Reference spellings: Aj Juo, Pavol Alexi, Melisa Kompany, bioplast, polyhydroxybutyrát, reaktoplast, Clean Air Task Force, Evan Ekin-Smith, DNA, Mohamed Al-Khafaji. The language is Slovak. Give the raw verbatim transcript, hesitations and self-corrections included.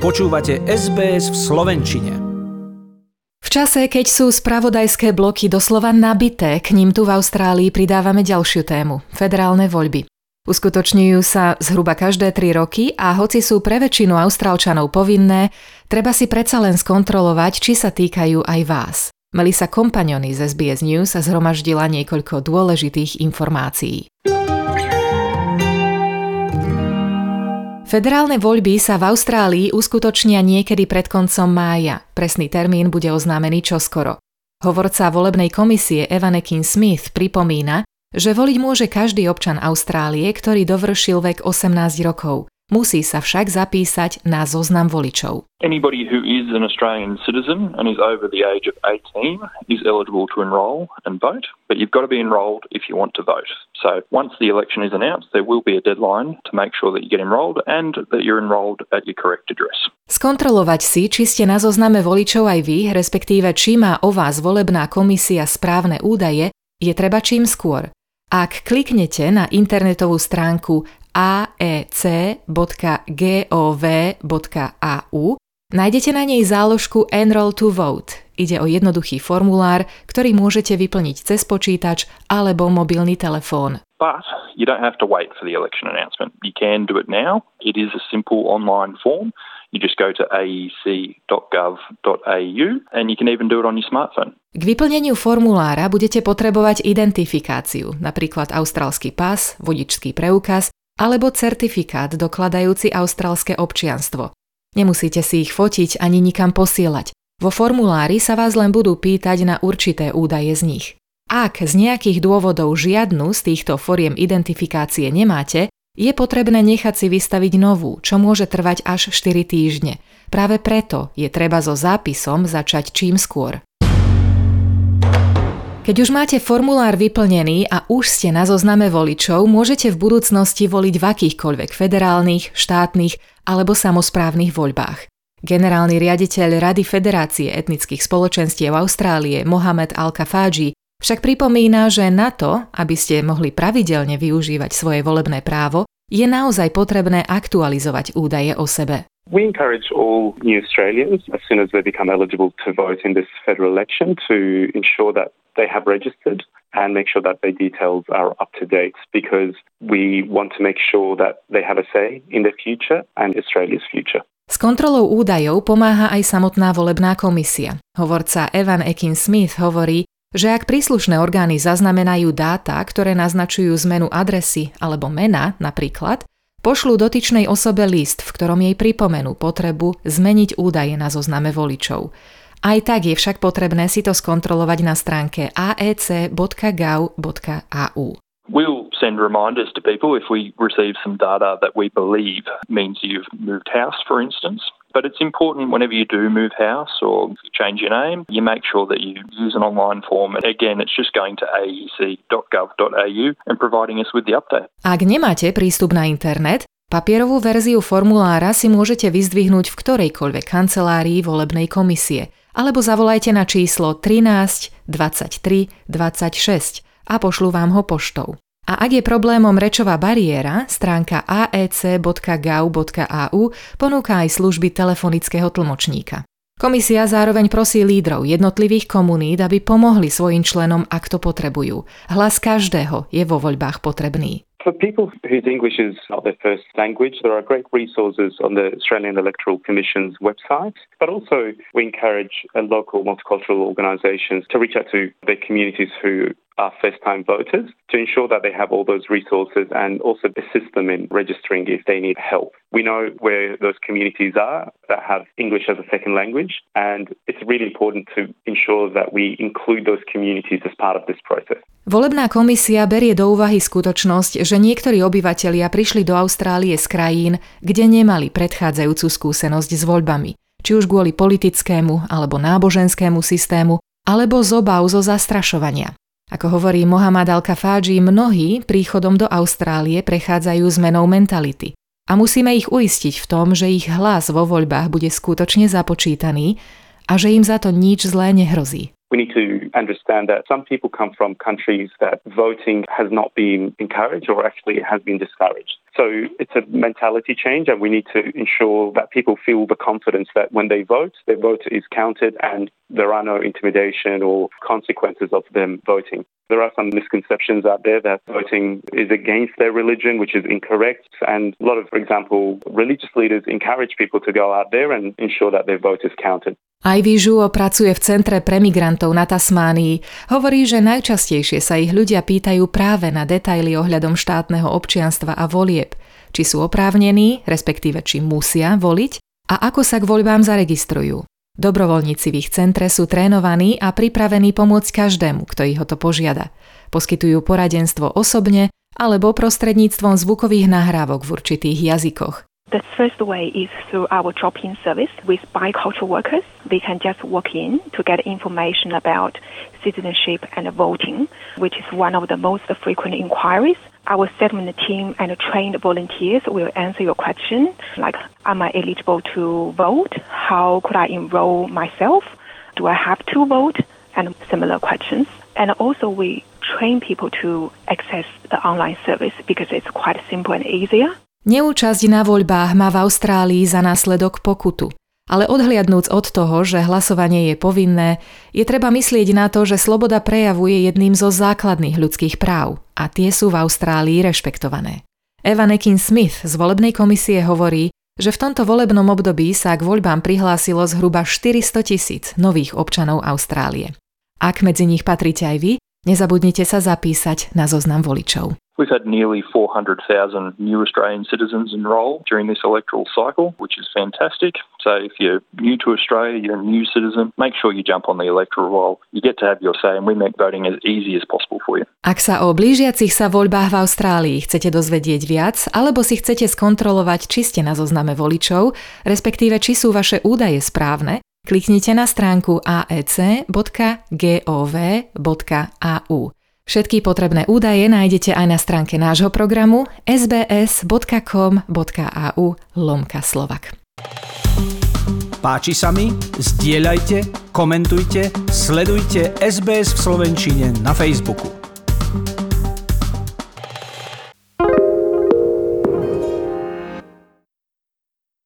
Počúvate es bé es v slovenčine. V čase, keď sú spravodajské bloky doslova nabité, k nim tu v Austrálii pridávame ďalšiu tému – federálne voľby. Uskutočňujú sa zhruba každé tri roky a hoci sú pre väčšinu Austrálčanov povinné, treba si predsa len skontrolovať, či sa týkajú aj vás. Melisa Kompany z es bé es News sa zhromaždila niekoľko dôležitých informácií. Federálne voľby sa v Austrálii uskutočnia niekedy pred koncom mája. Presný termín bude oznámený čoskoro. Hovorca volebnej komisie Evan Ekin-Smith pripomína, že voliť môže každý občan Austrálie, ktorý dovršil vek osemnásť rokov. Musí sa však zapísať na zoznam voličov. Anybody who is an Australian citizen and is over the age of eighteen is eligible to enroll and vote, but you've got to be enrolled if you want to vote. So once the election is announced, there will be a deadline to make sure that you get enrolled and that you're enrolled at your correct address. Skontrolovať si, či ste na zozname voličov aj vy, respektíve či má o vás volebná komisia správne údaje, je treba čím skôr. Ak kliknete na internetovú stránku a e c bodka gov bodka a u, nájdete na nej záložku Enroll to Vote. Ide o jednoduchý formulár, ktorý môžete vyplniť cez počítač alebo mobilný telefón. But you don't have to wait for the election announcement. You can do it now. It is a simple online form. You just go to a e c dot gov dot a u and you can even do it on your smartphone. K vyplneniu formulára budete potrebovať identifikáciu, napríklad austrálsky pas, vodičský preukaz alebo certifikát dokladajúci austrálske občianstvo. Nemusíte si ich fotiť ani nikam posielať. Vo formulári sa vás len budú pýtať na určité údaje z nich. Ak z nejakých dôvodov žiadnu z týchto foriem identifikácie nemáte, je potrebné nechať si vystaviť novú, čo môže trvať až štyri týždne. Práve preto je treba so zápisom začať čím skôr. Keď už máte formulár vyplnený a už ste na zozname voličov, môžete v budúcnosti voliť v akýchkoľvek federálnych, štátnych alebo samosprávnych voľbách. Generálny riaditeľ Rady Federácie etnických spoločenstiev Austrálie Mohamed Al-Khafaji však pripomína, že na to, aby ste mohli pravidelne využívať svoje volebné právo, je naozaj potrebné aktualizovať údaje o sebe. We encourage all new Australians, as soon as they become eligible to vote in this federal election, to ensure that they have registered and make sure that their details are up to date, because we want to make sure that they have a say in their future and Australia's future. S kontrolou údajov pomáha aj samotná volebná komisia. Hovorca Evan Ekin-Smith hovorí, že ak príslušné orgány zaznamenajú dáta, ktoré naznačujú zmenu adresy alebo mena napríklad, pošlú dotyčnej osobe list, v ktorom jej pripomenú potrebu zmeniť údaje na zozname voličov. Aj tak je však potrebné si to skontrolovať na stránke a e c dot gov dot a u. We'll send reminders to people if we receive some data that we believe means you've moved house, for instance. But it's important whenever you do move house or change your name, you make sure that you use an online form. And again, it's just going to a e c dot gov dot a u and providing us with the update. Ak nemáte prístup na internet, papierovú verziu formulára si môžete vyzdvihnúť v ktorejkoľvek kancelárii volebnej komisie alebo zavolajte na číslo trinásť dvadsaťtri dvadsaťšesť a pošlu vám ho poštou. A ak je problémom rečová bariéra, stránka a e c dot gov dot a u ponúka aj služby telefonického tlmočníka. Komisia zároveň prosí lídrov jednotlivých komunít, aby pomohli svojim členom, ak to potrebujú. Hlas každého je vo voľbách potrebný. For people whose English is not their first language, there are great resources on the Australian Electoral Commission's website, but also we encourage local multicultural organisations to reach out to their communities who are first-time voters to ensure that they have all those resources and also assist them in registering if they need help. We know where those communities are that have English as a second language, and it's really important to ensure that we include those communities as part of this process. Volebná komisia berie do úvahy skutočnosť, že niektorí obyvatelia prišli do Austrálie z krajín, kde nemali predchádzajúcu skúsenosť s voľbami, či už kvôli politickému alebo náboženskému systému, alebo z obáv zo zastrašovania. Ako hovorí Mohamed Al-Khafaji, mnohí príchodom do Austrálie prechádzajú zmenou mentality a musíme ich uistiť v tom, že ich hlas vo voľbách bude skutočne započítaný a že im za to nič zlé nehrozí. We need to understand that some people come from countries that voting has not been encouraged or actually has been discouraged. So it's a mentality change, and we need to ensure that people feel the confidence that when they vote, their vote is counted and there are no intimidation or consequences of them voting. There are some misconceptions out there that voting is against their religion, which is incorrect. And a lot of, for example, religious leaders encourage people to go out there and ensure that their vote is counted. Aj Juo pracuje v Centre pre migrantov na Tasmánii. Hovorí, že najčastejšie sa ich ľudia pýtajú práve na detaily ohľadom štátneho občianstva a volieb. Či sú oprávnení, respektíve či musia voliť a ako sa k voľbám zaregistrujú. Dobrovoľníci v ich centre sú trénovaní a pripravení pomôcť každému, kto ich o to požiada. Poskytujú poradenstvo osobne alebo prostredníctvom zvukových nahrávok v určitých jazykoch. The first way is through our drop-in service with bicultural workers. They can just walk in to get information about citizenship and voting, which is one of the most frequent inquiries. Our settlement team and trained volunteers will answer your question, like, am I eligible to vote? How could I enroll myself? Do I have to vote? And similar questions. And also we train people to access the online service because it's quite simple and easier. Neúčasť na voľbách má v Austrálii za následok pokutu. Ale odhliadnúc od toho, že hlasovanie je povinné, je treba myslieť na to, že sloboda prejavu je jedným zo základných ľudských práv a tie sú v Austrálii rešpektované. Evan Ekin-Smith z volebnej komisie hovorí, že v tomto volebnom období sa k voľbám prihlásilo zhruba štyristo tisíc nových občanov Austrálie. Ak medzi nich patríte aj vy, nezabudnite sa zapísať na zoznam voličov. We've had nearly four hundred thousand new Australian citizens enrol during this electoral cycle, which is fantastic. So if you're new to Australia, you're a new citizen, make sure you jump on the electoral roll. You get to have your say and we make voting as easy as possible for you. Ak sa o blížiacich sa voľbách v Austrálii chcete dozvedieť viac, alebo si chcete skontrolovať, či ste na zozname voličov, respektíve či sú vaše údaje správne, kliknite na stránku a e c dot gov dot a u. Všetky potrebné údaje nájdete aj na stránke nášho programu sbs.com.au lomka Slovak. Páči sa mi? Zdieľajte, komentujte, sledujte es bé es v slovenčine na Facebooku.